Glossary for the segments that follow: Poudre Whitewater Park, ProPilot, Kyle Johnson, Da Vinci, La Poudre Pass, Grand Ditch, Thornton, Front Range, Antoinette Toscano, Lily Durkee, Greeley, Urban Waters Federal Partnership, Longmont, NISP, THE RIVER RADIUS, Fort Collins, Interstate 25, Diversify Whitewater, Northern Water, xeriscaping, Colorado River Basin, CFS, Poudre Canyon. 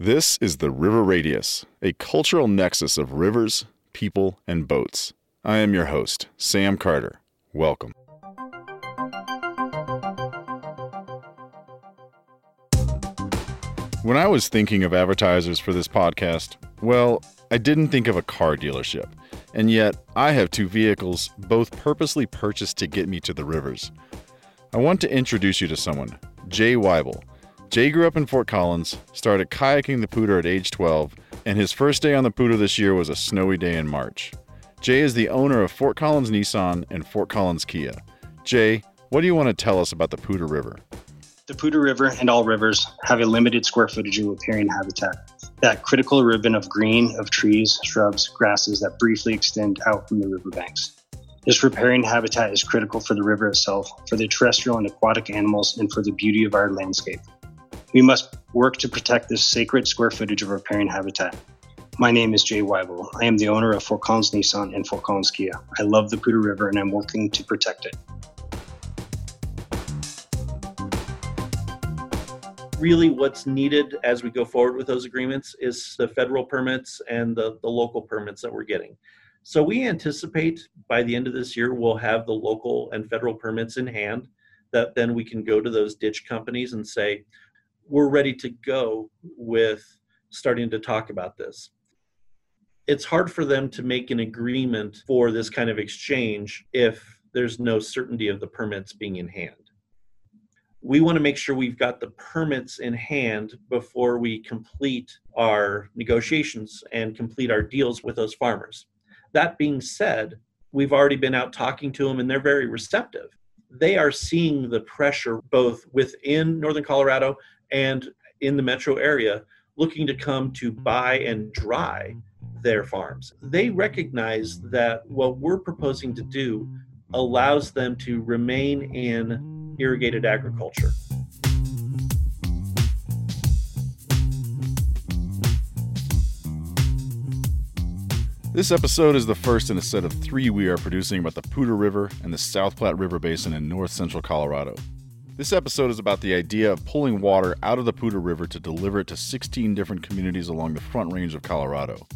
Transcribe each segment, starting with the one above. This is the River Radius, a cultural nexus of rivers, people, and boats. I am your host, Sam Carter. Welcome. When I was thinking of advertisers for this podcast, well, I didn't think of a car dealership. And yet, I have two vehicles, both purposely purchased to get me to the rivers. I want to introduce you to someone, Jay Weibel. Jay grew up in Fort Collins, started kayaking the Poudre at age 12, and his first day on the Poudre this year was a snowy day in March. Jay is the owner of Fort Collins Nissan and Fort Collins Kia. Jay, what do you want to tell us about the Poudre River? The Poudre River and all rivers have a limited square footage of riparian habitat, that critical ribbon of green, of trees, shrubs, grasses that briefly extend out from the riverbanks. This riparian habitat is critical for the river itself, for the terrestrial and aquatic animals, and for the beauty of our landscape. We must work to protect this sacred square footage of riparian habitat. My name is Jay Weibel. I am the owner of Fort Collins Nissan and Fort Collins Kia. I love the Poudre River and I'm working to protect it. Really what's needed as we go forward with those agreements is the federal permits and the local permits that we're getting. So we anticipate by the end of this year, we'll have the local and federal permits in hand that then we can go to those ditch companies and say, we're ready to go with starting to talk about this. It's hard for them to make an agreement for this kind of exchange if there's no certainty of the permits being in hand. We want to make sure we've got the permits in hand before we complete our negotiations and complete our deals with those farmers. That being said, we've already been out talking to them and they're very receptive. They are seeing the pressure both within Northern Colorado and in the metro area looking to come to buy and dry their farms. They recognize that what we're proposing to do allows them to remain in irrigated agriculture. This episode is the first in a set of three we are producing about the Poudre River and the South Platte River Basin in north central Colorado. This episode is about the idea of pulling water out of the Poudre River to deliver it to 16 different communities along the Front Range of Colorado.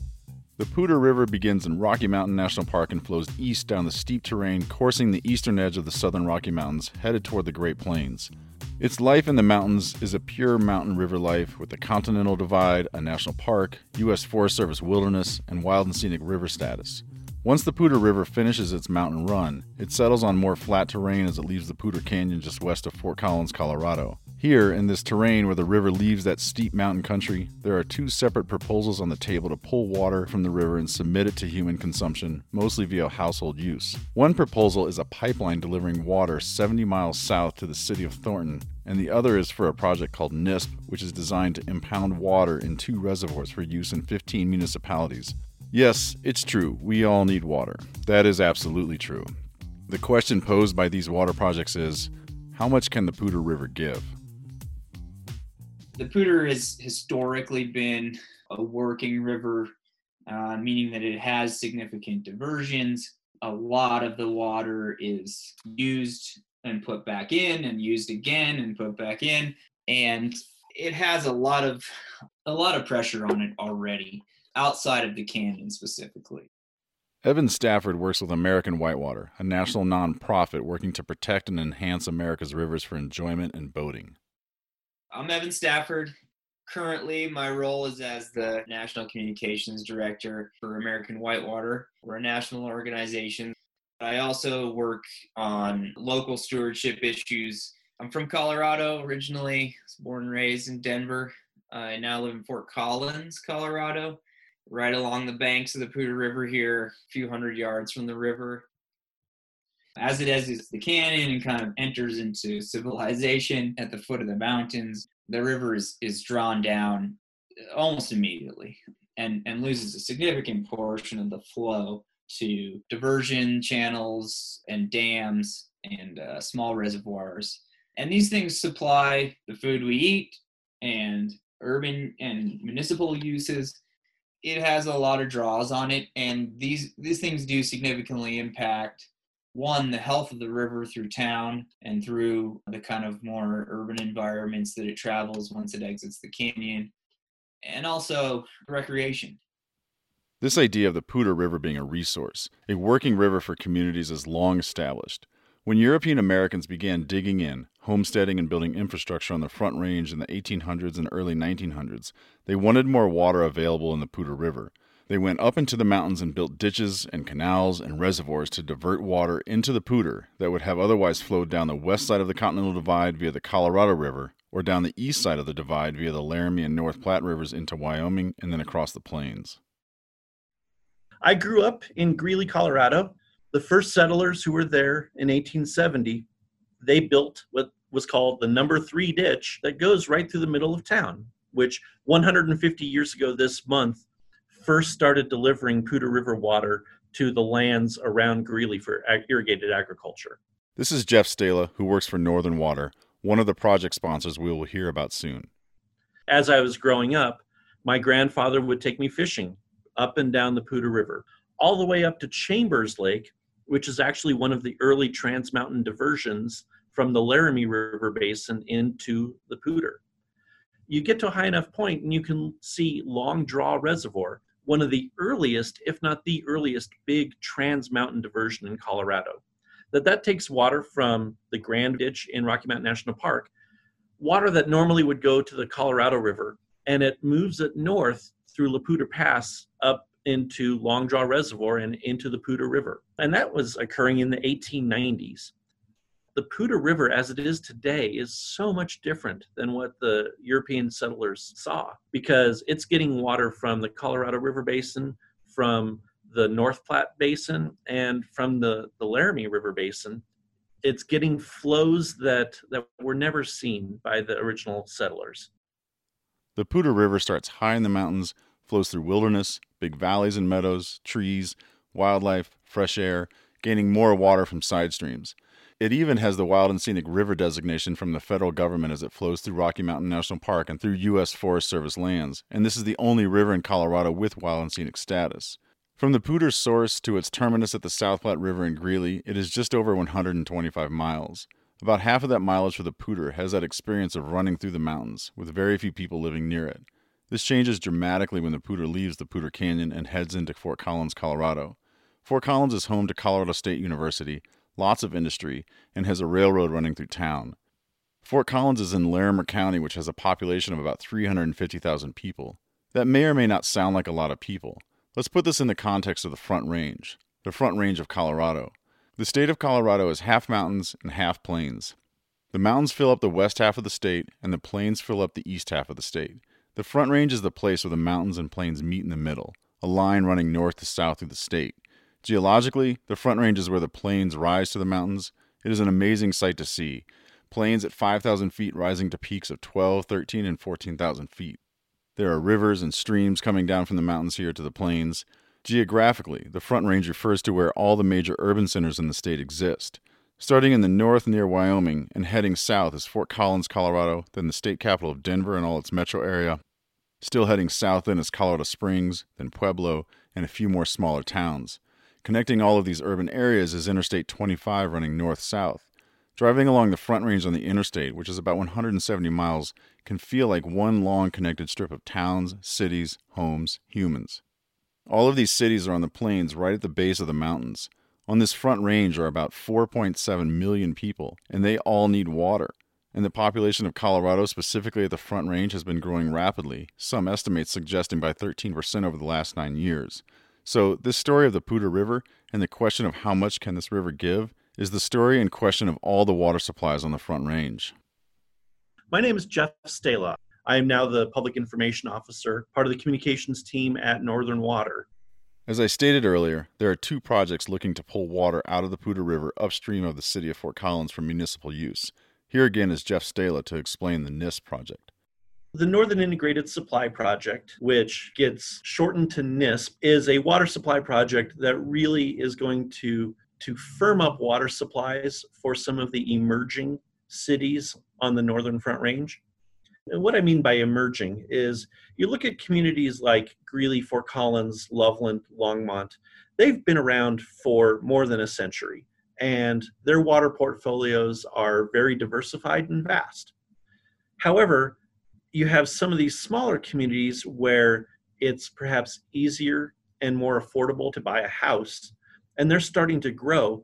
The Poudre River begins in Rocky Mountain National Park and flows east down the steep terrain, coursing the eastern edge of the southern Rocky Mountains, headed toward the Great Plains. Its life in the mountains is a pure mountain river life with the Continental Divide, a national park, U.S. Forest Service wilderness, and wild and scenic river status. Once the Poudre River finishes its mountain run, it settles on more flat terrain as it leaves the Poudre Canyon just west of Fort Collins, Colorado. Here, in this terrain where the river leaves that steep mountain country, there are two separate proposals on the table to pull water from the river and submit it to human consumption, mostly via household use. One proposal is a pipeline delivering water 70 miles south to the city of Thornton, and the other is for a project called NISP, which is designed to impound water in two reservoirs for use in 15 municipalities. Yes, it's true. We all need water. That is absolutely true. The question posed by these water projects is, how much can the Poudre River give? The Poudre has historically been a working river, meaning that it has significant diversions. A lot of the water is used and put back in and used again and put back in. And it has a lot of pressure on it already, outside of the canyon specifically. Evan Stafford works with American Whitewater, a national nonprofit working to protect and enhance America's rivers for enjoyment and boating. I'm Evan Stafford. Currently, my role is as the National Communications Director for American Whitewater. We're a national organization. I also work on local stewardship issues. I'm from Colorado originally. I was born and raised in Denver. I now live in Fort Collins, Colorado, right along the banks of the Poudre River here, a few hundred yards from the river. As it exits the canyon and kind of enters into civilization at the foot of the mountains, the river is drawn down almost immediately and loses a significant portion of the flow to diversion channels and dams and small reservoirs. And these things supply the food we eat and urban and municipal uses. It has a lot of draws on it, and these things do significantly impact, one, the health of the river through town and through the kind of more urban environments that it travels once it exits the canyon. and also recreation. This idea of the Poudre River being a resource, a working river for communities, is long established. When European Americans began digging in, homesteading, and building infrastructure on the Front Range in the 1800s and early 1900s, they wanted more water available in the Poudre River. They went up into the mountains and built ditches and canals and reservoirs to divert water into the Poudre that would have otherwise flowed down the west side of the Continental Divide via the Colorado River, or down the east side of the Divide via the Laramie and North Platte Rivers into Wyoming and then across the plains. I grew up in Greeley, Colorado. The first settlers who were there in 1870, they built what was called the number 3 ditch that goes right through the middle of town, which 150 years ago this month first started delivering Poudre River water to the lands around Greeley for irrigated agriculture. This is Jeff Stahla, who works for Northern Water, one of the project sponsors we will hear about soon. As I was growing up, my grandfather would take me fishing up and down the Poudre River, all the way up to Chambers Lake, which is actually one of the early trans-mountain diversions from the Laramie River Basin into the Poudre. You get to a high enough point and you can see Long Draw Reservoir, one of the earliest, if not the earliest, big trans-mountain diversion in Colorado. That takes water from the Grand Ditch in Rocky Mountain National Park, water that normally would go to the Colorado River, and it moves it north through La Poudre Pass up into Long Draw Reservoir and into the Poudre River. And that was occurring in the 1890s. The Poudre River as it is today is so much different than what the European settlers saw, because it's getting water from the Colorado River Basin, from the North Platte Basin, and from the Laramie River Basin. It's getting flows that were never seen by the original settlers. The Poudre River starts high in the mountains, flows through wilderness, big valleys and meadows, trees, wildlife, fresh air, gaining more water from side streams. It even has the Wild and Scenic River designation from the federal government as it flows through Rocky Mountain National Park and through U.S. Forest Service lands, and this is the only river in Colorado with Wild and Scenic status. From the Poudre's source to its terminus at the South Platte River in Greeley, it is just over 125 miles. About half of that mileage for the Poudre has that experience of running through the mountains, with very few people living near it. This changes dramatically when the Poudre leaves the Poudre Canyon and heads into Fort Collins, Colorado. Fort Collins is home to Colorado State University, lots of industry, and has a railroad running through town. Fort Collins is in Larimer County, which has a population of about 350,000 people. That may or may not sound like a lot of people. Let's put this in the context of the Front Range of Colorado. The state of Colorado is half mountains and half plains. The mountains fill up the west half of the state, and the plains fill up the east half of the state. The Front Range is the place where the mountains and plains meet in the middle, a line running north to south through the state. Geologically, the Front Range is where the plains rise to the mountains. It is an amazing sight to see. Plains at 5,000 feet rising to peaks of 12, 13, and 14,000 feet. There are rivers and streams coming down from the mountains here to the plains. Geographically, the Front Range refers to where all the major urban centers in the state exist. Starting in the north near Wyoming and heading south is Fort Collins, Colorado, then the state capital of Denver and all its metro area. Still heading south then is Colorado Springs, then Pueblo, and a few more smaller towns. Connecting all of these urban areas is Interstate 25 running north-south. Driving along the Front Range on the interstate, which is about 170 miles, can feel like one long connected strip of towns, cities, homes, humans. All of these cities are on the plains right at the base of the mountains. On this Front Range are about 4.7 million people, and they all need water. And the population of Colorado, specifically at the Front Range, has been growing rapidly, some estimates suggesting by 13% over the last 9 years. So this story of the Poudre River and the question of how much can this river give is the story and question of all the water supplies on the Front Range. My name is Jeff Stahla. I am now the Public Information Officer, part of the communications team at Northern Water. As I stated earlier, there are 2 projects looking to pull water out of the Poudre River upstream of the city of Fort Collins for municipal use. Here again is Jeff Stahla to explain the NISP project. The Northern Integrated Supply Project, which gets shortened to NISP, is a water supply project that really is going to firm up water supplies for some of the emerging cities on the Northern Front Range. And what I mean by emerging is you look at communities like Greeley, Fort Collins, Loveland, Longmont. They've been around for more than a century, and their water portfolios are very diversified and vast. However, you have some of these smaller communities where it's perhaps easier and more affordable to buy a house, and they're starting to grow.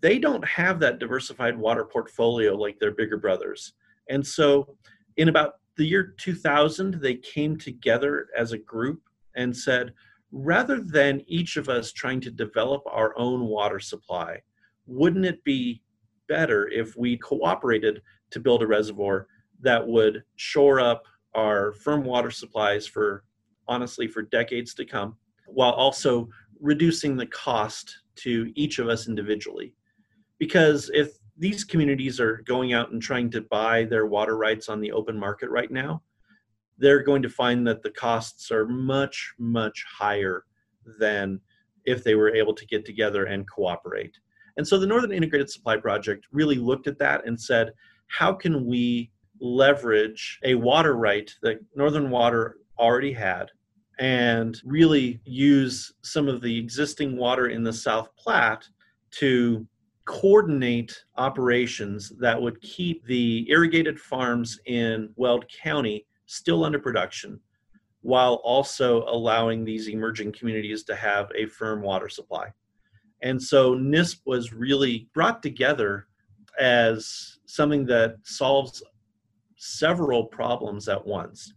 They don't have that diversified water portfolio like their bigger brothers. And so in about the year 2000, they came together as a group and said, rather than each of us trying to develop our own water supply, wouldn't it be better if we cooperated to build a reservoir that would shore up our firm water supplies for, honestly, for decades to come, while also reducing the cost to each of us individually? Because if these communities are going out and trying to buy their water rights on the open market right now, they're going to find that the costs are much, much higher than if they were able to get together and cooperate. And so the Northern Integrated Supply Project really looked at that and said, how can we leverage a water right that Northern Water already had and really use some of the existing water in the South Platte to coordinate operations that would keep the irrigated farms in Weld County still under production, while also allowing these emerging communities to have a firm water supply. And so NISP was really brought together as something that solves several problems at once.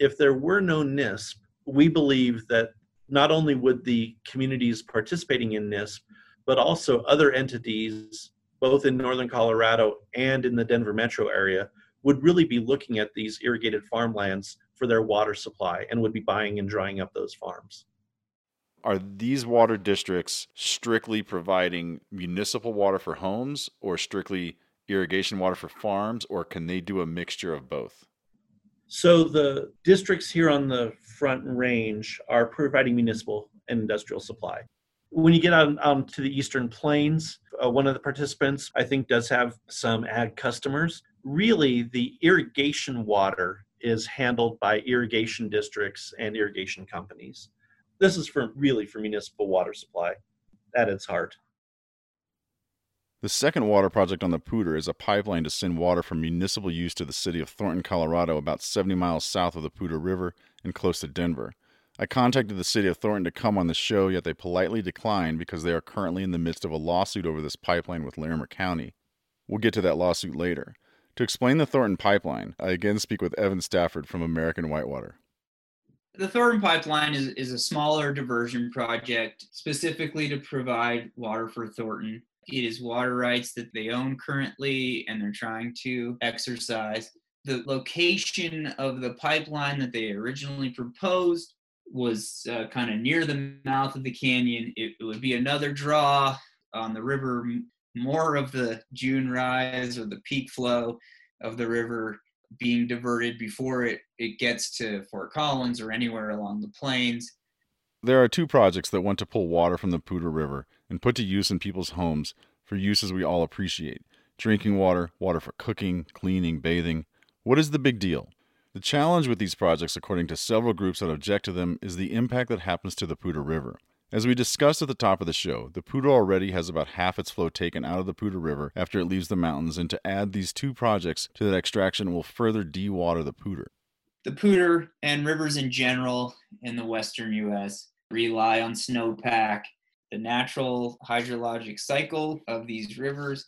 If there were no NISP, we believe that not only would the communities participating in NISP, but also other entities, both in northern Colorado and in the Denver metro area, would really be looking at these irrigated farmlands for their water supply and would be buying and drying up those farms. Are these water districts strictly providing municipal water for homes, or strictly irrigation water for farms, or can they do a mixture of both? So the districts here on the Front Range are providing municipal and industrial supply. When you get out to the Eastern Plains, one of the participants, I think, does have some ag customers. Really, the irrigation water is handled by irrigation districts and irrigation companies. This is for municipal water supply at its heart. The second water project on the Poudre is a pipeline to send water for municipal use to the city of Thornton, Colorado, about 70 miles south of the Poudre River and close to Denver. I contacted the city of Thornton to come on the show, yet they politely declined because they are currently in the midst of a lawsuit over this pipeline with Larimer County. We'll get to that lawsuit later. To explain the Thornton pipeline, I again speak with Evan Stafford from American Whitewater. The Thornton pipeline is a smaller diversion project specifically to provide water for Thornton. It is water rights that they own currently, and they're trying to exercise. The location of the pipeline that they originally proposed was kind of near the mouth of the canyon. It would be another draw on the river, more of the June rise or the peak flow of the river being diverted before it gets to Fort Collins or anywhere along the plains. There are two projects that want to pull water from the Poudre River and put to use in people's homes for uses we all appreciate. Drinking water, water for cooking, cleaning, bathing. What is the big deal? The challenge with these projects, according to several groups that object to them, is the impact that happens to the Poudre River. As we discussed at the top of the show, the Poudre already has about half its flow taken out of the Poudre River after it leaves the mountains, and to add these two projects to that extraction will further dewater the Poudre. The Poudre and rivers in general in the western U.S. rely on snowpack. The natural hydrologic cycle of these rivers,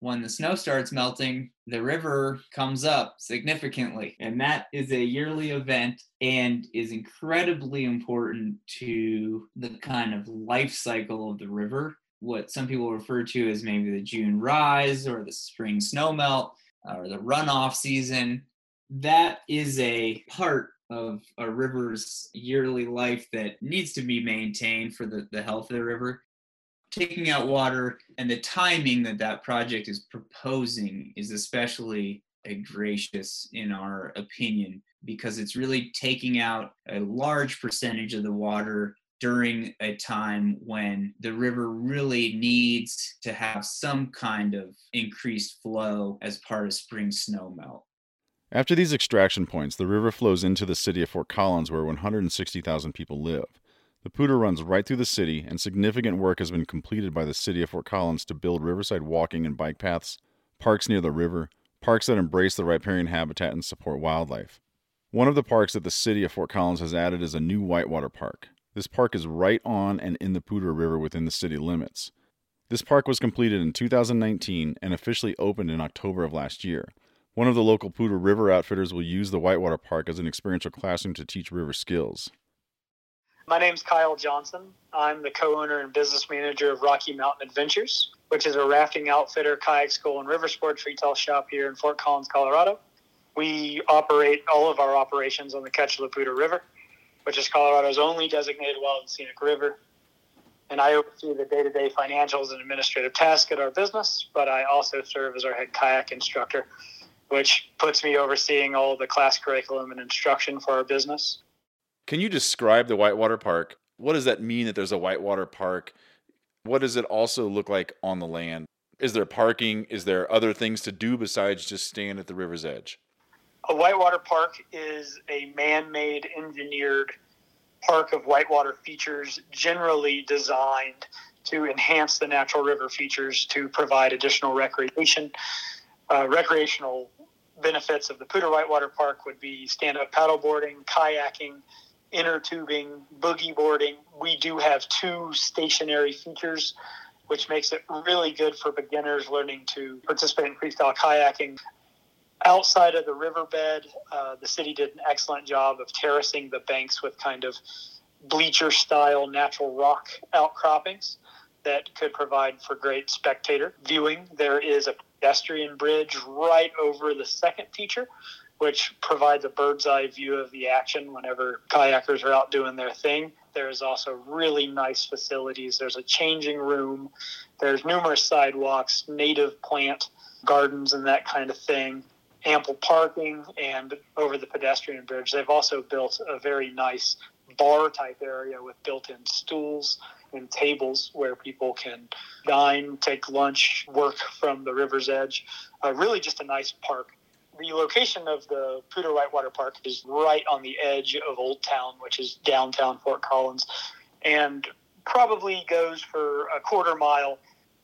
when the snow starts melting, the river comes up significantly. And that is a yearly event and is incredibly important to the kind of life cycle of the river, what some people refer to as maybe the June rise or the spring snowmelt or the runoff season. That is a part of a river's yearly life that needs to be maintained for the health of the river. Taking out water and the timing that project is proposing is especially egregious in our opinion, because it's really taking out a large percentage of the water during a time when the river really needs to have some kind of increased flow as part of spring snowmelt. After these extraction points, the river flows into the city of Fort Collins, where 160,000 people live. The Poudre runs right through the city, and significant work has been completed by the city of Fort Collins to build riverside walking and bike paths, parks near the river, parks that embrace the riparian habitat and support wildlife. One of the parks that the city of Fort Collins has added is a new whitewater park. This park is right on and in the Poudre River within the city limits. This park was completed in 2019 and officially opened in October of last year. One of the local Poudre River outfitters will use the whitewater park as an experiential classroom to teach river skills. My name's Kyle Johnson. I'm the co-owner and business manager of Rocky Mountain Adventures, which is a rafting outfitter, kayak school, and river sports retail shop here in Fort Collins, Colorado. We operate all of our operations on the catch of the Poudre River, which is Colorado's only designated wild and scenic river. And I oversee the day-to-day financials and administrative tasks at our business, but I also serve as our head kayak instructor, which puts me overseeing all the class curriculum and instruction for our business. Can you describe the whitewater park? What does that mean that there's a whitewater park? What does it also look like on the land? Is there parking? Is there other things to do besides just stand at the river's edge? A whitewater park is a man-made, engineered park of whitewater features generally designed to enhance the natural river features to provide additional recreation. Recreational benefits of the Poudre Whitewater Park would be stand-up paddleboarding, kayaking, inner tubing, boogie boarding. We do have two stationary features, which makes it really good for beginners learning to participate in freestyle kayaking. Outside of the riverbed, the city did an excellent job of terracing the banks with kind of bleacher-style natural rock outcroppings that could provide for great spectator viewing. There is a pedestrian bridge right over the second feature, which provides a bird's eye view of the action whenever kayakers are out doing their thing. There's also really nice facilities. There's a changing room. There's numerous sidewalks, native plant gardens and that kind of thing, ample parking, and over the pedestrian bridge, they've also built a very nice bar-type area with built-in stools and tables where people can dine, take lunch, work from the river's edge. Really just a nice park. The location of the Poudre Whitewater Park is right on the edge of Old Town, which is downtown Fort Collins, and probably goes for a quarter mile.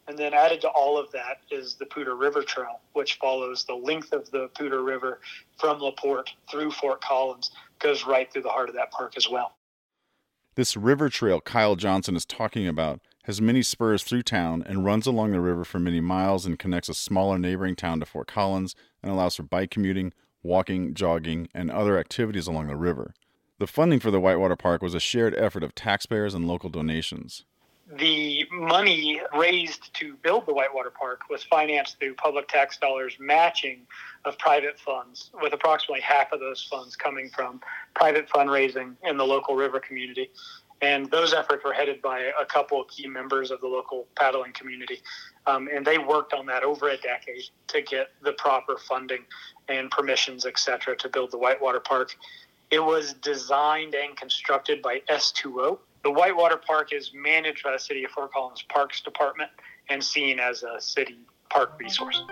And then added to all of that is the Poudre River Trail, which follows the length of the Poudre River from LaPorte through Fort Collins, goes right through the heart of that park as well. This river trail Kyle Johnson is talking about has many spurs through town and runs along the river for many miles and connects a smaller neighboring town to Fort Collins and allows for bike commuting, walking, jogging, and other activities along the river. The funding for the Whitewater Park was a shared effort of taxpayers and local donations. The money raised to build the Whitewater Park was financed through public tax dollars matching of private funds, with approximately half of those funds coming from private fundraising in the local river community. And those efforts were headed by a couple of key members of the local paddling community. And they worked on that over a decade to get the proper funding and permissions, et cetera, to build the Whitewater Park. It was designed and constructed by S2O. The Whitewater Park is managed by the City of Fort Collins Parks Department and seen as a city park resource.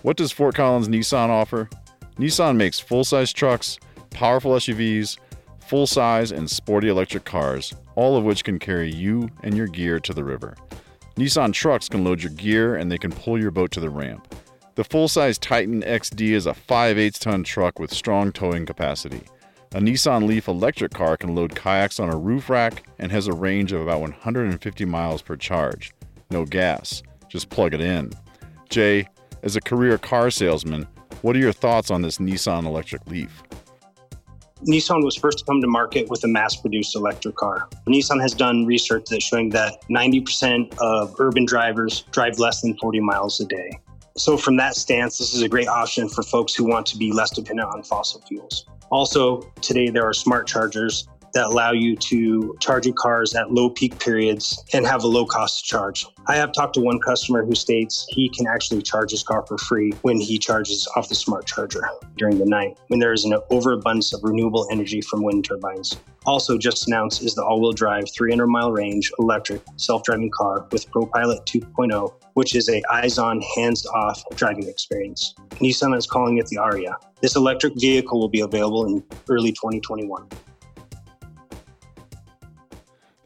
What does Fort Collins Nissan offer? Nissan makes full-size trucks, powerful SUVs, full-size and sporty electric cars, all of which can carry you and your gear to the river. Nissan trucks can load your gear and they can pull your boat to the ramp. The full-size Titan XD is a 5/8-ton truck with strong towing capacity. A Nissan Leaf electric car can load kayaks on a roof rack and has a range of about 150 miles per charge. No gas, just plug it in. Jay, as a career car salesman, what are your thoughts on this Nissan electric Leaf? Nissan was first to come to market with a mass-produced electric car. Nissan has done research that's showing that 90% of urban drivers drive less than 40 miles a day. So from that stance, this is a great option for folks who want to be less dependent on fossil fuels. Also, today there are smart chargers that allow you to charge your cars at low peak periods and have a low cost to charge. I have talked to one customer who states he can actually charge his car for free when he charges off the smart charger during the night, when there is an overabundance of renewable energy from wind turbines. Also just announced is the all-wheel drive 300-mile range electric self-driving car with ProPilot 2.0, which is a eyes-on, hands-off driving experience. Nissan is calling it the Aria. This electric vehicle will be available in early 2021.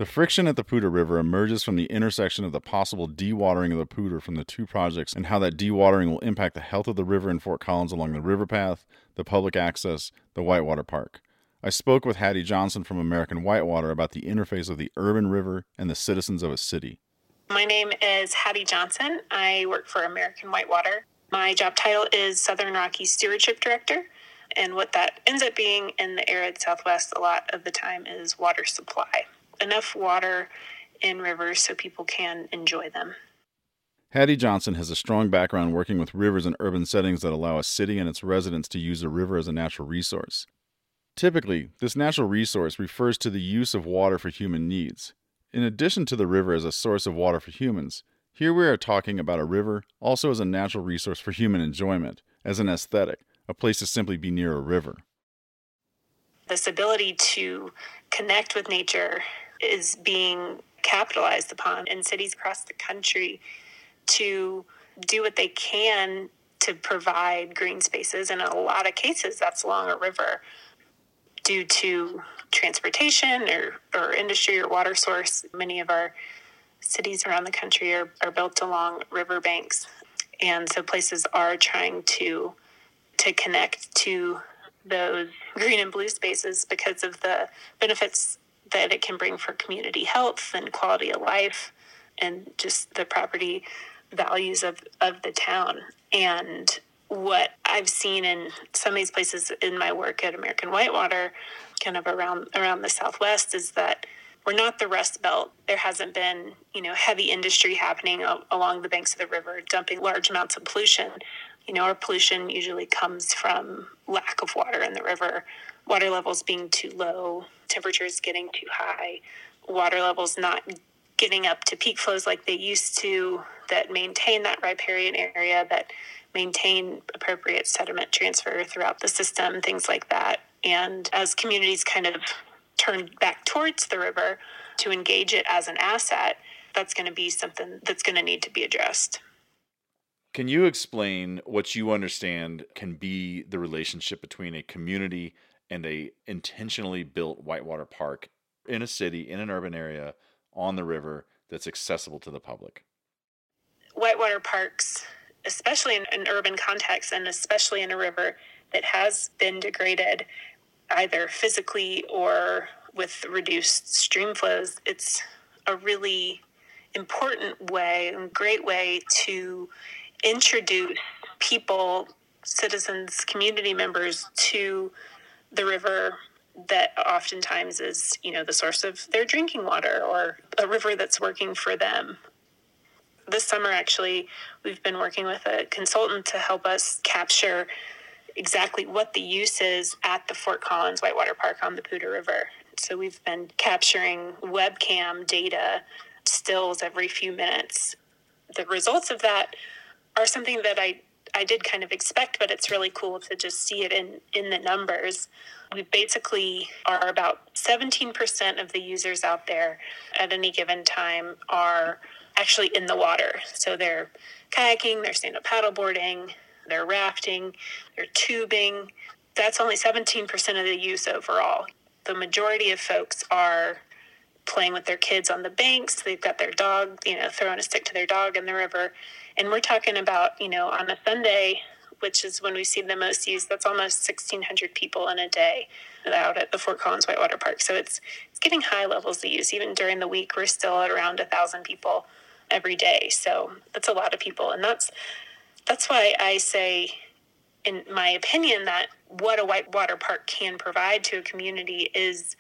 The friction at the Poudre River emerges from the intersection of the possible dewatering of the Poudre from the two projects and how that dewatering will impact the health of the river in Fort Collins along the river path, the public access, the Whitewater Park. I spoke with Hattie Johnson from American Whitewater about the interface of the urban river and the citizens of a city. My name is Hattie Johnson. I work for American Whitewater. My job title is Southern Rocky Stewardship Director, and what that ends up being in the arid Southwest a lot of the time is water supply. Enough water in rivers so people can enjoy them. Hattie Johnson has a strong background working with rivers in urban settings that allow a city and its residents to use a river as a natural resource. Typically, this natural resource refers to the use of water for human needs. In addition to the river as a source of water for humans, here we are talking about a river also as a natural resource for human enjoyment, as an aesthetic, a place to simply be near a river. This ability to connect with nature is being capitalized upon in cities across the country to do what they can to provide green spaces. And in a lot of cases, that's along a river. Due to transportation or industry or water source, many of our cities around the country are built along river banks. And so places are trying to connect to those green and blue spaces because of the benefits that it can bring for community health and quality of life and just the property values of the town. And what I've seen in some of these places in my work at American Whitewater, kind of around the Southwest, is that we're not the Rust Belt. There hasn't been, heavy industry happening along the banks of the river, dumping large amounts of pollution. Our pollution usually comes from lack of water in the river, water levels being too low, temperatures getting too high, water levels not getting up to peak flows like they used to, that maintain that riparian area, that maintain appropriate sediment transfer throughout the system, things like that. And as communities kind of turn back towards the river to engage it as an asset, that's going to be something that's going to need to be addressed. Can you explain what you understand can be the relationship between a community and a intentionally built whitewater park in a city, in an urban area, on the river that's accessible to the public? Whitewater parks, especially in an urban context and especially in a river that has been degraded either physically or with reduced stream flows, it's a really important way and great way to introduce people, citizens, community members to the river that oftentimes is, the source of their drinking water or a river that's working for them. This summer, actually, we've been working with a consultant to help us capture exactly what the use is at the Fort Collins Whitewater Park on the Poudre River. So we've been capturing webcam data, stills every few minutes. The results of that are something that I did kind of expect, but it's really cool to just see it in the numbers. We basically are about 17% of the users out there at any given time are actually in the water. So they're kayaking, they're stand-up paddleboarding, they're rafting, they're tubing. That's only 17% of the use overall. The majority of folks are playing with their kids on the banks. They've got their dog, throwing a stick to their dog in the river. And we're talking about, on a Sunday, which is when we see the most use, that's almost 1,600 people in a day out at the Fort Collins Whitewater Park. So it's getting high levels of use. Even during the week, we're still at around 1,000 people every day. So that's a lot of people. And that's why I say, in my opinion, that what a whitewater park can provide to a community is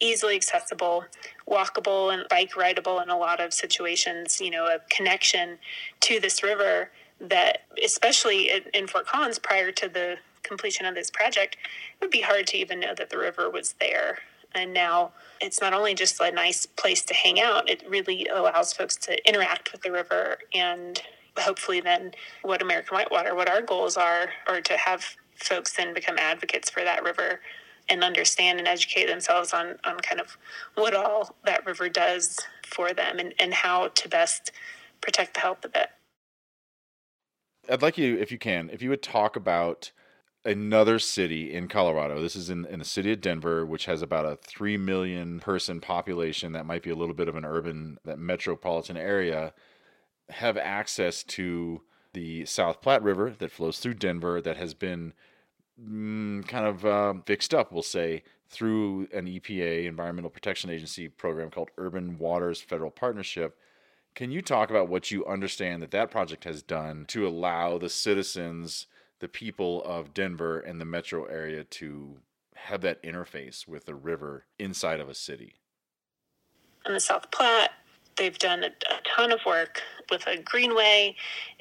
easily accessible, walkable, and bike rideable in a lot of situations, a connection to this river that, especially in Fort Collins, prior to the completion of this project, it would be hard to even know that the river was there. And now it's not only just a nice place to hang out, it really allows folks to interact with the river. And hopefully then what American Whitewater, what our goals are to have folks then become advocates for that river and understand and educate themselves on kind of what all that river does for them and how to best protect the health of it. I'd like you, if you would talk about another city in Colorado. This is in the city of Denver, which has about a 3 million person population. That might be a little bit of an urban, that metropolitan area, have access to the South Platte River that flows through Denver, that has been fixed up, we'll say, through an EPA, Environmental Protection Agency program called Urban Waters Federal Partnership. Can you talk about what you understand that project has done to allow the citizens, the people of Denver and the metro area, to have that interface with the river inside of a city? On the South Platte, they've done a ton of work with a greenway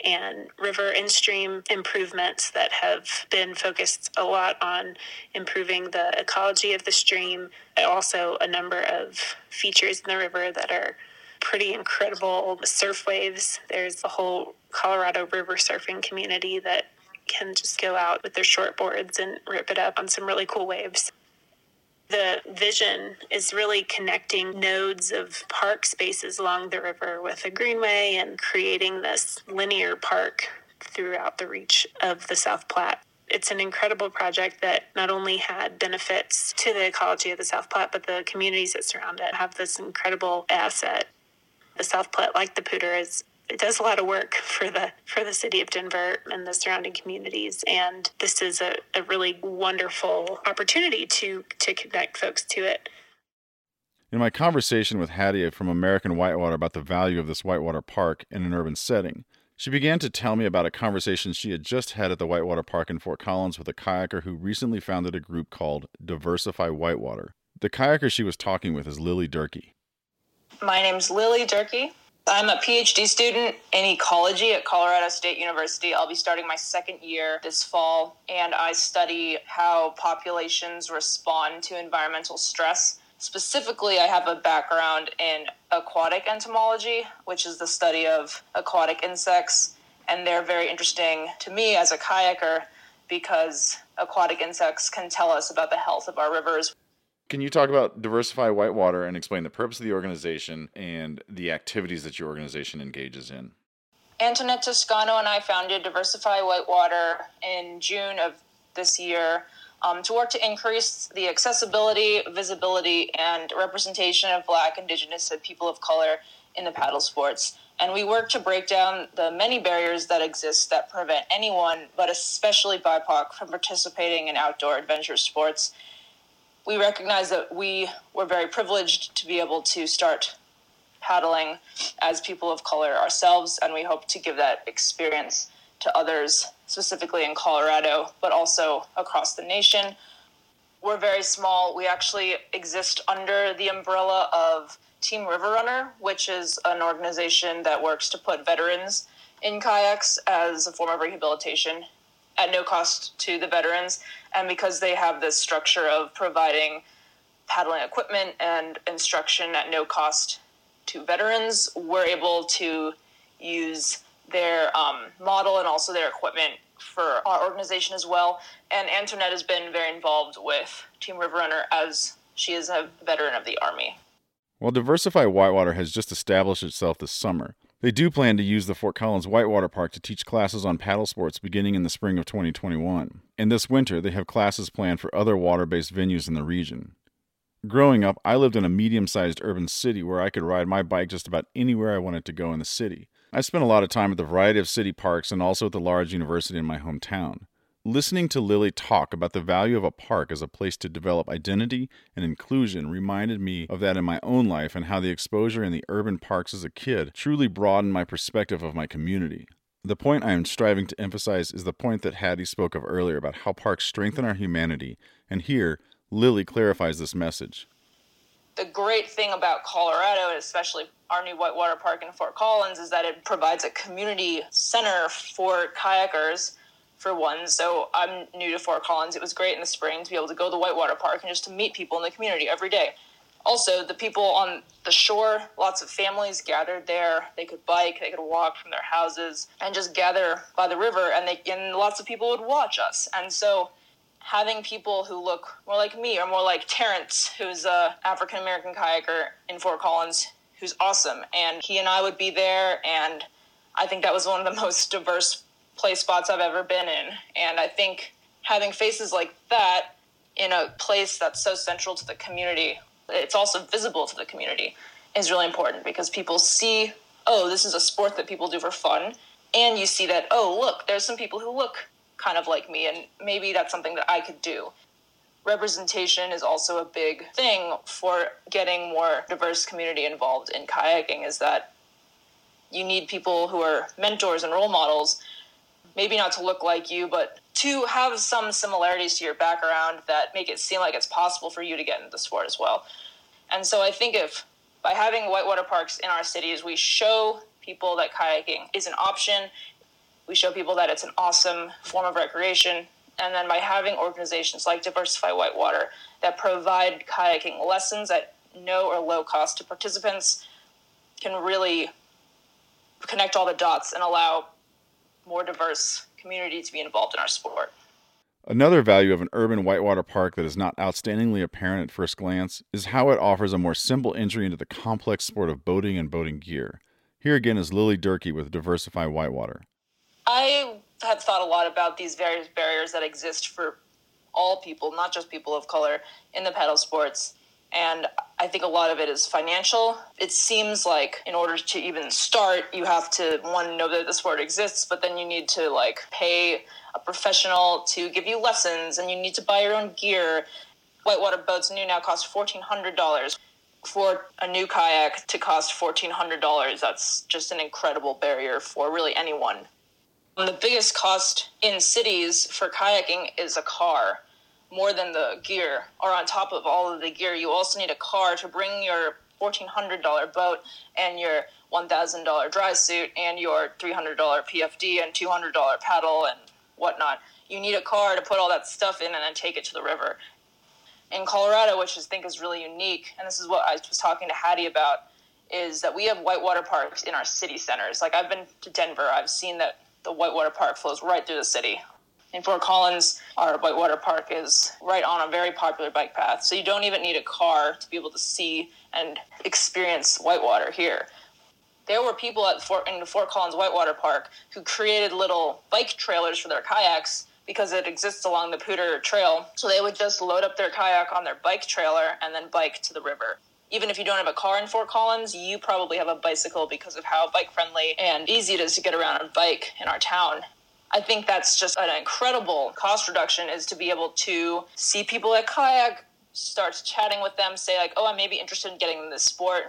and river and stream improvements that have been focused a lot on improving the ecology of the stream. Also, a number of features in the river that are pretty incredible. Surf waves. There's the whole Colorado river surfing community that can just go out with their shortboards and rip it up on some really cool waves. The vision is really connecting nodes of park spaces along the river with a greenway and creating this linear park throughout the reach of the South Platte. It's an incredible project that not only had benefits to the ecology of the South Platte, but the communities that surround it have this incredible asset. The South Platte, like the Poudre, it does a lot of work for the city of Denver and the surrounding communities. And this is a really wonderful opportunity to connect folks to it. In my conversation with Hattie from American Whitewater about the value of this whitewater park in an urban setting, she began to tell me about a conversation she had just had at the Whitewater Park in Fort Collins with a kayaker who recently founded a group called Diversify Whitewater. The kayaker she was talking with is Lily Durkee. My name's Lily Durkee. I'm a PhD student in ecology at Colorado State University. I'll be starting my second year this fall, and I study how populations respond to environmental stress. Specifically, I have a background in aquatic entomology, which is the study of aquatic insects, and they're very interesting to me as a kayaker because aquatic insects can tell us about the health of our rivers. Can you talk about Diversify Whitewater and explain the purpose of the organization and the activities that your organization engages in? Antoinette Toscano and I founded Diversify Whitewater in June of this year to work to increase the accessibility, visibility, and representation of Black, Indigenous, and people of color in the paddle sports. And we work to break down the many barriers that exist that prevent anyone, but especially BIPOC, from participating in outdoor adventure sports. We recognize that we were very privileged to be able to start paddling as people of color ourselves, and we hope to give that experience to others, specifically in Colorado, but also across the nation. We're very small. We actually exist under the umbrella of Team River Runner, which is an organization that works to put veterans in kayaks as a form of rehabilitation at no cost to the veterans, and because they have this structure of providing paddling equipment and instruction at no cost to veterans, we're able to use their model and also their equipment for our organization as well. And Antoinette has been very involved with Team River Runner as she is a veteran of the Army. Well, Diversify Whitewater has just established itself this summer. They do plan to use the Fort Collins Whitewater Park to teach classes on paddle sports beginning in the spring of 2021. And this winter, they have classes planned for other water-based venues in the region. Growing up, I lived in a medium-sized urban city where I could ride my bike just about anywhere I wanted to go in the city. I spent a lot of time at the variety of city parks and also at the large university in my hometown. Listening to Lily talk about the value of a park as a place to develop identity and inclusion reminded me of that in my own life, and how the exposure in the urban parks as a kid truly broadened my perspective of my community. The point I am striving to emphasize is the point that Hattie spoke of earlier about how parks strengthen our humanity, and here Lily clarifies this message. The great thing about Colorado, and especially our new Whitewater Park in Fort Collins, is that it provides a community center for kayakers. For one, so I'm new to Fort Collins. It was great in the spring to be able to go to the Whitewater Park and just to meet people in the community every day. Also, the people on the shore, lots of families gathered there. They could bike, they could walk from their houses and just gather by the river, and lots of people would watch us. And so having people who look more like me or more like Terrence, who's an African-American kayaker in Fort Collins, who's awesome. And he and I would be there, and I think that was one of the most diverse play spots I've ever been in. And I think having faces like that in a place that's so central to the community, it's also visible to the community, is really important, because people see, oh, this is a sport that people do for fun. And you see that, oh, look, there's some people who look kind of like me, and maybe that's something that I could do. Representation is also a big thing for getting more diverse community involved in kayaking, is that you need people who are mentors and role models, maybe not to look like you, but to have some similarities to your background that make it seem like it's possible for you to get into the sport as well. And so I think if by having whitewater parks in our cities, we show people that kayaking is an option, we show people that it's an awesome form of recreation, and then by having organizations like Diversify Whitewater that provide kayaking lessons at no or low cost to participants, can really connect all the dots and allow more diverse community to be involved in our sport. Another value of an urban whitewater park that is not outstandingly apparent at first glance is how it offers a more simple entry into the complex sport of boating and boating gear. Here again is Lily Durkee with Diversify Whitewater. I have thought a lot about these various barriers that exist for all people, not just people of color, in the paddle sports. And I think a lot of it is financial. It seems like in order to even start, you have to, one, know that the sport exists, but then you need to pay a professional to give you lessons, and you need to buy your own gear. Whitewater boats new now cost $1,400. For a new kayak to cost $1,400, that's just an incredible barrier for really anyone. And the biggest cost in cities for kayaking is a car, more than the gear. Or on top of all of the gear, you also need a car to bring your $1,400 boat and your $1,000 dry suit and your $300 PFD and $200 paddle and whatnot. You need a car to put all that stuff in and then take it to the river. In Colorado, which I think is really unique, and this is what I was talking to Hattie about, is that we have whitewater parks in our city centers. I've been to Denver, I've seen that the whitewater park flows right through the city. In Fort Collins, our whitewater park is right on a very popular bike path, so you don't even need a car to be able to see and experience whitewater here. There were people in the Fort Collins Whitewater Park who created little bike trailers for their kayaks because it exists along the Poudre Trail, so they would just load up their kayak on their bike trailer and then bike to the river. Even if you don't have a car in Fort Collins, you probably have a bicycle because of how bike-friendly and easy it is to get around on bike in our town. I think that's just an incredible cost reduction, is to be able to see people at kayak, start chatting with them, say oh, I may be interested in getting this sport.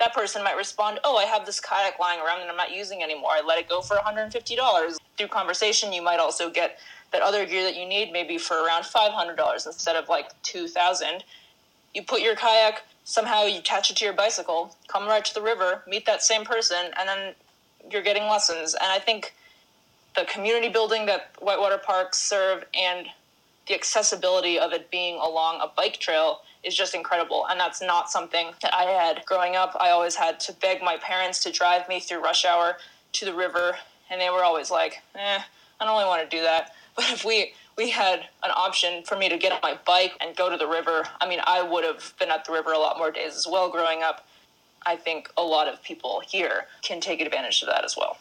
That person might respond, oh, I have this kayak lying around and I'm not using it anymore. I let it go for $150. Through conversation, you might also get that other gear that you need, maybe for around $500 instead of $2,000. You put your kayak, somehow you attach it to your bicycle, come right to the river, meet that same person, and then you're getting lessons. And I think the community building that whitewater parks serve and the accessibility of it being along a bike trail is just incredible. And that's not something that I had growing up. I always had to beg my parents to drive me through rush hour to the river. And they were always I don't really want to do that. But if we had an option for me to get on my bike and go to the river, I would have been at the river a lot more days as well growing up. I think a lot of people here can take advantage of that as well.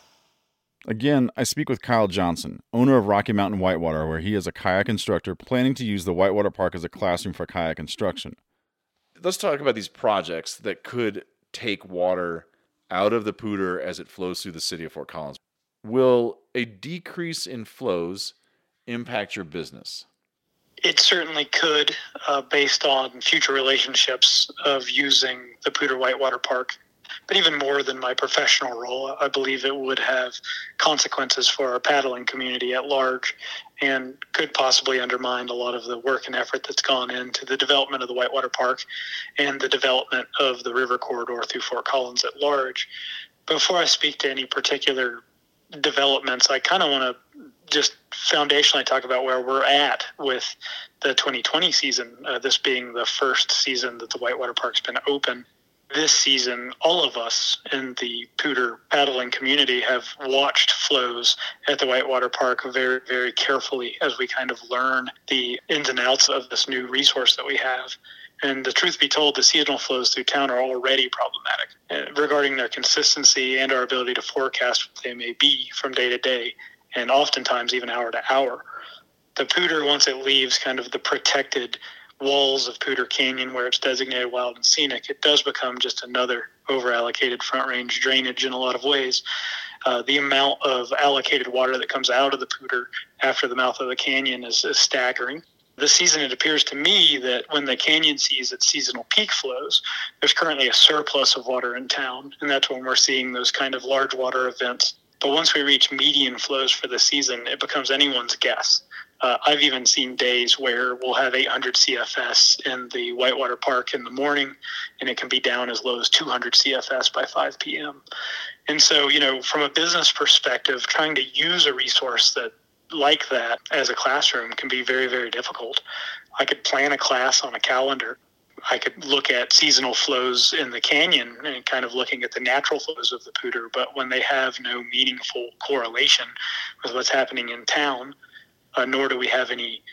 Again, I speak with Kyle Johnson, owner of Rocky Mountain Whitewater, where he is a kayak instructor planning to use the Whitewater Park as a classroom for kayak instruction. Let's talk about these projects that could take water out of the Poudre as it flows through the city of Fort Collins. Will a decrease in flows impact your business? It certainly could, based on future relationships of using the Poudre Whitewater Park. But even more than my professional role, I believe it would have consequences for our paddling community at large and could possibly undermine a lot of the work and effort that's gone into the development of the Whitewater Park and the development of the river corridor through Fort Collins at large. Before I speak to any particular developments, I kind of want to just foundationally talk about where we're at with the 2020 season, this being the first season that the Whitewater Park's been open. This season, all of us in the Poudre paddling community have watched flows at the Whitewater Park very, very carefully as we kind of learn the ins and outs of this new resource that we have. And the truth be told, the seasonal flows through town are already problematic regarding their consistency and our ability to forecast what they may be from day to day and oftentimes even hour to hour. the Poudre, once it leaves kind of the protected walls of Poudre Canyon where it's designated wild and scenic, it does become just another over-allocated front range drainage in a lot of ways. The amount of allocated water that comes out of the Poudre after the mouth of the canyon is staggering. This season, it appears to me that when the canyon sees its seasonal peak flows, there's currently a surplus of water in town, and that's when we're seeing those kind of large water events. But once we reach median flows for the season, it becomes anyone's guess. I've even seen days where we'll have 800 CFS in the Whitewater Park in the morning, and it can be down as low as 200 CFS by 5 p.m. And so, you know, from a business perspective, trying to use a resource that like that as a classroom can be very, very difficult. I could plan a class on a calendar. I could look at seasonal flows in the canyon and kind of looking at the natural flows of the Poudre, but when they have no meaningful correlation with what's happening in town, nor do we have any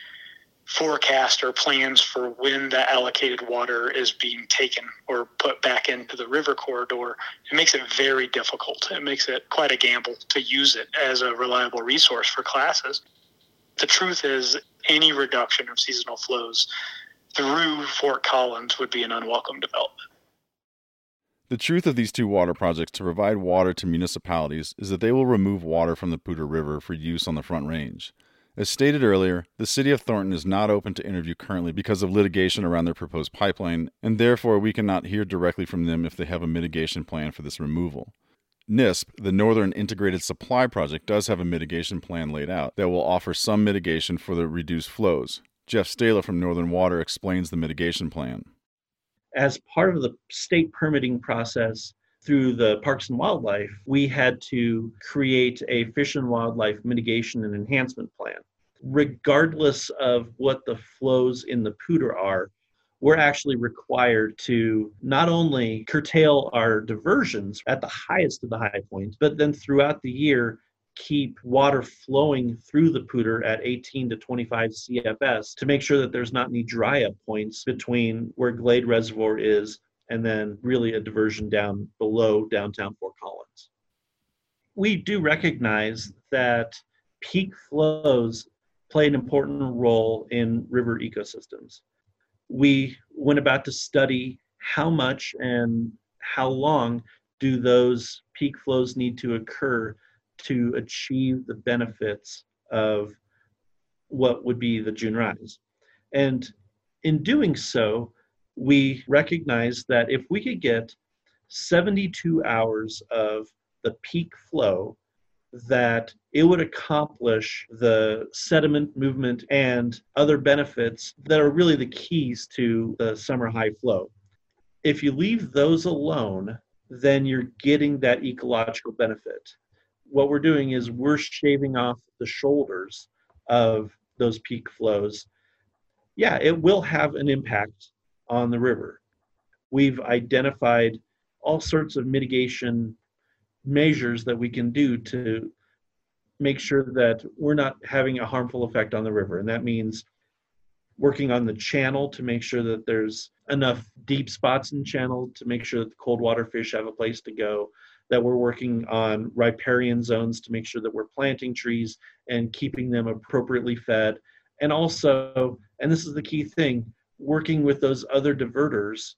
forecast or plans for when that allocated water is being taken or put back into the river corridor, it makes it very difficult. It makes it quite a gamble to use it as a reliable resource for classes. The truth is, any reduction of seasonal flows through Fort Collins would be an unwelcome development. The truth of these two water projects to provide water to municipalities is that they will remove water from the Poudre River for use on the Front Range. As stated earlier, the city of Thornton is not open to interview currently because of litigation around their proposed pipeline, and therefore we cannot hear directly from them if they have a mitigation plan for this removal. NISP, the Northern Integrated Supply Project, does have a mitigation plan laid out that will offer some mitigation for the reduced flows. Jeff Stahla from Northern Water explains the mitigation plan. As part of the state permitting process through the Parks and Wildlife, we had to create a Fish and Wildlife Mitigation and Enhancement Plan. Regardless of what the flows in the Poudre are, we're actually required to not only curtail our diversions at the highest of the high points, but then throughout the year, keep water flowing through the Poudre at 18 to 25 CFS to make sure that there's not any dry up points between where Glade Reservoir is and then really a diversion down below downtown Fort Collins. We do recognize that peak flows play an important role in river ecosystems. We went about to study how much and how long do those peak flows need to occur to achieve the benefits of what would be the June rise. And in doing so, we recognize that if we could get 72 hours of the peak flow, that it would accomplish the sediment movement and other benefits that are really the keys to the summer high flow. If you leave those alone, then you're getting that ecological benefit. What we're doing is we're shaving off the shoulders of those peak flows. Yeah, it will have an impact on the river. We've identified all sorts of mitigation measures that we can do to make sure that we're not having a harmful effect on the river. And that means working on the channel to make sure that there's enough deep spots in channel to make sure that the cold water fish have a place to go, that we're working on riparian zones to make sure that we're planting trees and keeping them appropriately fed. And also, and this is the key thing, working with those other diverters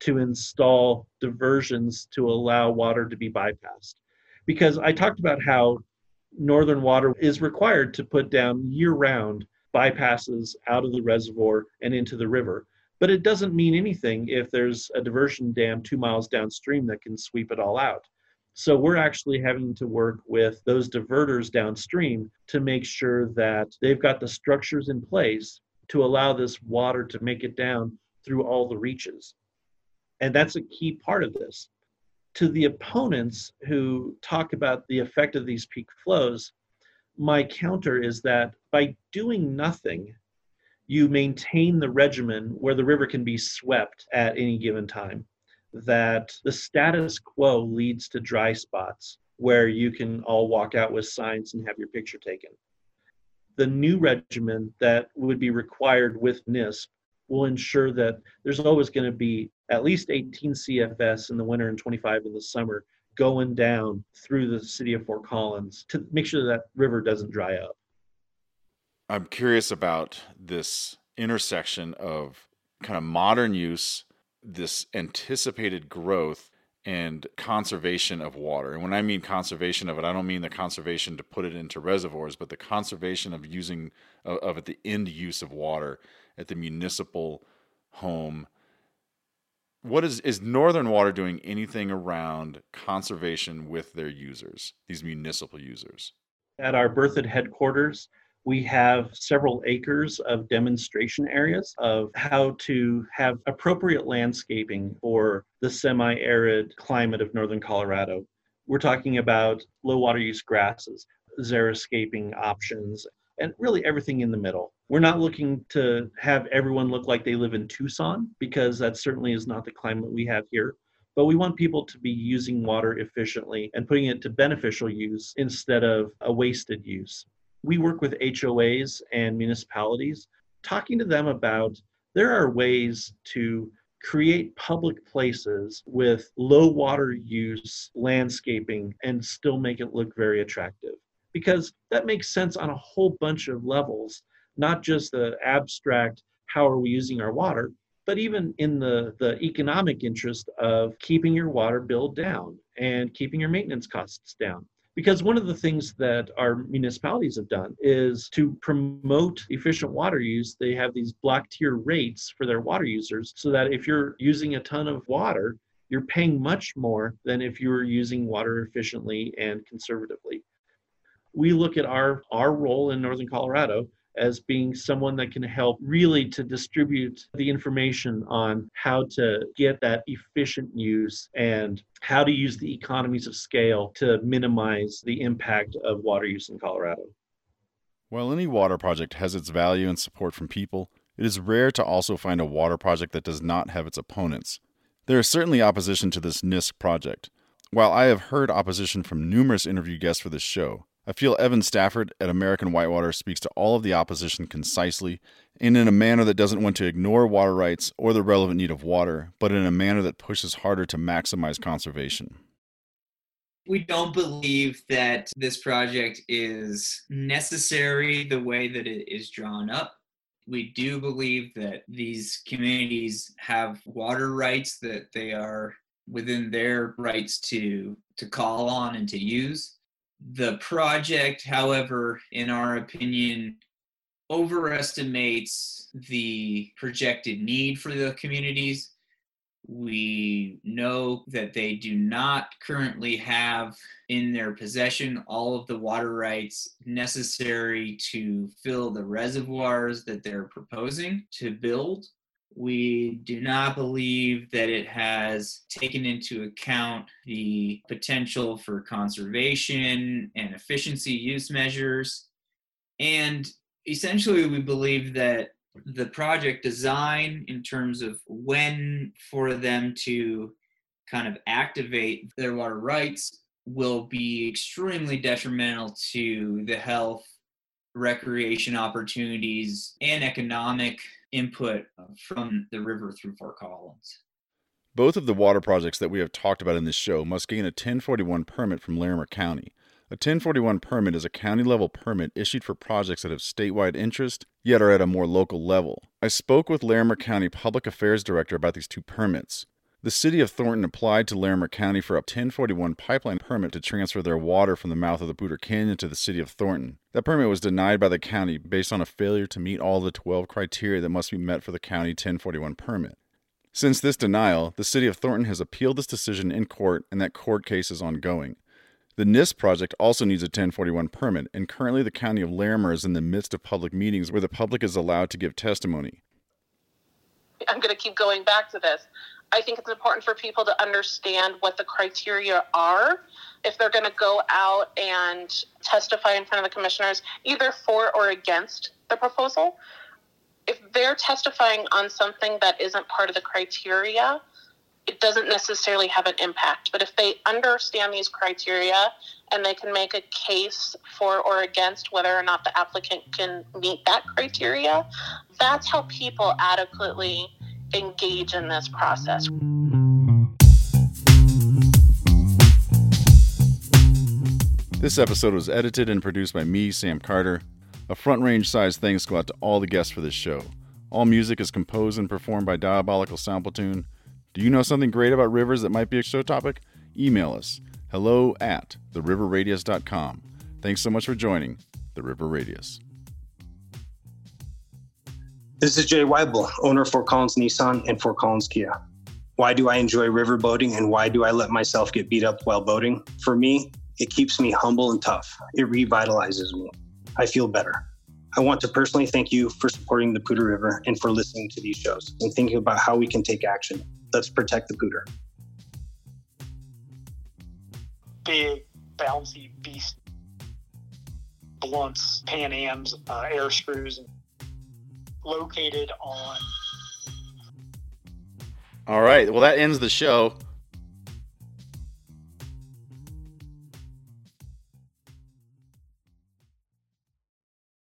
to install diversions to allow water to be bypassed. Because I talked about how Northern Water is required to put down year-round bypasses out of the reservoir and into the river. But it doesn't mean anything if there's a diversion dam 2 miles downstream that can sweep it all out. So we're actually having to work with those diverters downstream to make sure that they've got the structures in place to allow this water to make it down through all the reaches. And that's a key part of this. To the opponents who talk about the effect of these peak flows, my counter is that by doing nothing, you maintain the regimen where the river can be swept at any given time, that the status quo leads to dry spots where you can all walk out with signs and have your picture taken. The new regimen that would be required with NISP will ensure that there's always going to be at least 18 CFS in the winter and 25 in the summer going down through the city of Fort Collins to make sure that river doesn't dry up. I'm curious about this intersection of kind of modern use, this anticipated growth, and conservation of water. And when I mean conservation of it, I don't mean the conservation to put it into reservoirs, but the conservation of using of it, the end use of water at the municipal home. What is Northern Water doing anything around conservation with their users, these municipal users? At our Berthoud headquarters, we have several acres of demonstration areas of how to have appropriate landscaping for the semi-arid climate of northern Colorado. We're talking about low water use grasses, xeriscaping options, and really everything in the middle. We're not looking to have everyone look like they live in Tucson, because that certainly is not the climate we have here. But we want people to be using water efficiently and putting it to beneficial use instead of a wasted use. We work with HOAs and municipalities, talking to them about there are ways to create public places with low water use landscaping and still make it look very attractive. Because that makes sense on a whole bunch of levels, not just the abstract, how are we using our water, but even in the economic interest of keeping your water bill down and keeping your maintenance costs down. Because one of the things that our municipalities have done is to promote efficient water use. They have these block tier rates for their water users so that if you're using a ton of water, you're paying much more than if you were using water efficiently and conservatively. We look at our role in Northern Colorado as being someone that can help really to distribute the information on how to get that efficient use and how to use the economies of scale to minimize the impact of water use in Colorado. While any water project has its value and support from people, it is rare to also find a water project that does not have its opponents. There is certainly opposition to this NISC project. While I have heard opposition from numerous interview guests for this show, I feel Evan Stafford at American Whitewater speaks to all of the opposition concisely and in a manner that doesn't want to ignore water rights or the relevant need of water, but in a manner that pushes harder to maximize conservation. We don't believe that this project is necessary the way that it is drawn up. We do believe that these communities have water rights that they are within their rights to call on and to use. The project, however, in our opinion, overestimates the projected need for the communities. We know that they do not currently have in their possession all of the water rights necessary to fill the reservoirs that they're proposing to build. We do not believe that it has taken into account the potential for conservation and efficiency use measures. And essentially, we believe that the project design in terms of when for them to kind of activate their water rights will be extremely detrimental to the health, recreation opportunities, and economic input from the river through Fort Collins. Both of the water projects that we have talked about in this show must gain a 1041 permit from Larimer County. A 1041 permit is a county-level permit issued for projects that have statewide interest, yet are at a more local level. I spoke with Larimer County Public Affairs Director about these two permits. The city of Thornton applied to Larimer County for a 1041 pipeline permit to transfer their water from the mouth of the Poudre Canyon to the city of Thornton. That permit was denied by the county based on a failure to meet all the 12 criteria that must be met for the county 1041 permit. Since this denial, the city of Thornton has appealed this decision in court, and that court case is ongoing. The NISC project also needs a 1041 permit, and currently the county of Larimer is in the midst of public meetings where the public is allowed to give testimony. I'm going to keep going back to this. I think it's important for people to understand what the criteria are if they're going to go out and testify in front of the commissioners, either for or against the proposal. If they're testifying on something that isn't part of the criteria, it doesn't necessarily have an impact. But if they understand these criteria and they can make a case for or against whether or not the applicant can meet that criteria, that's how people adequately engage in this process. This episode was edited and produced by me, Sam Carter. A Front Range sized thanks go out to all the guests for this show. All music is composed and performed by Diabolical Sound Platoon. Do you know something great about rivers that might be a show topic? Email us, hello@theriverradius.com. Thanks so much for joining The River Radius. This is Jay Weibel, owner of Fort Collins Nissan and Fort Collins Kia. Why do I enjoy river boating, and why do I let myself get beat up while boating? For me, it keeps me humble and tough. It revitalizes me. I feel better. I want to personally thank you for supporting the Poudre River and for listening to these shows and thinking about how we can take action. Let's protect the Poudre. Big, bouncy beast. Blunts, Pan Ams, air screws, located on. All right. Well, that ends the show.